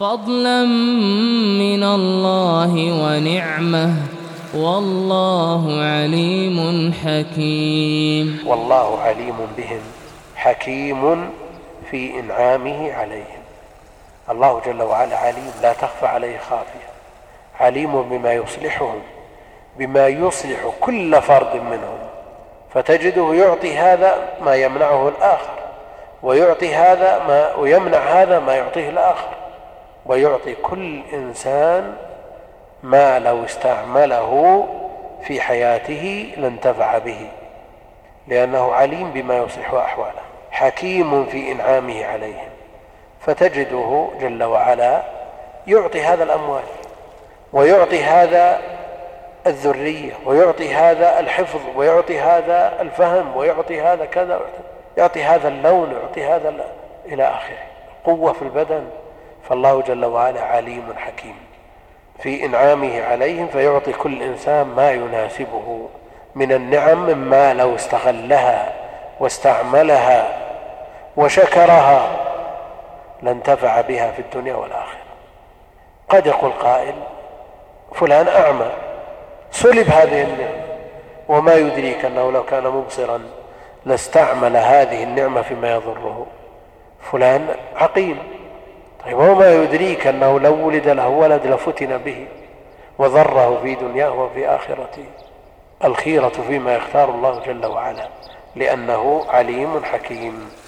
فضلا من الله ونعمة، والله عليم حكيم. والله عليم بهم حكيم في إنعامه عليهم. الله جل وعلا عليم لا تخفى عليه خافية، عليم بما يصلحهم، بما يصلح كل فرد منهم، فتجده يعطي هذا ما يمنعه الآخر، ويعطي هذا ما ويمنع هذا ما يعطيه الآخر، ويعطي كل إنسان ما لو استعمله في حياته لانتفع به، لأنه عليم بما يصلح أحواله، حكيم في إنعامه عليهم، فتجده جل وعلا يعطي هذا الأموال، ويعطي هذا الذرية، ويعطي هذا الحفظ، ويعطي هذا الفهم، ويعطي هذا كذا، يعطي هذا اللون، ويعطي هذا إلى آخره، قوة في البدن. فالله جل وعلا عليم حكيم في إنعامه عليهم، فيعطي كل إنسان ما يناسبه من النعم، مما لو استغلها واستعملها وشكرها لانتفع بها في الدنيا والآخرة. قد يقول قائل: فلان أعمى، سلب هذه النعمة، وما يدريك أنه لو كان مبصرا لاستعمل هذه النعمة فيما يضره. فلان عقيم، طيب وما يدريك أنه لو ولد له ولد لفتن به وضره في دنياه وفي آخرته. الخيرة فيما يختار الله جل وعلا، لأنه عليم حكيم.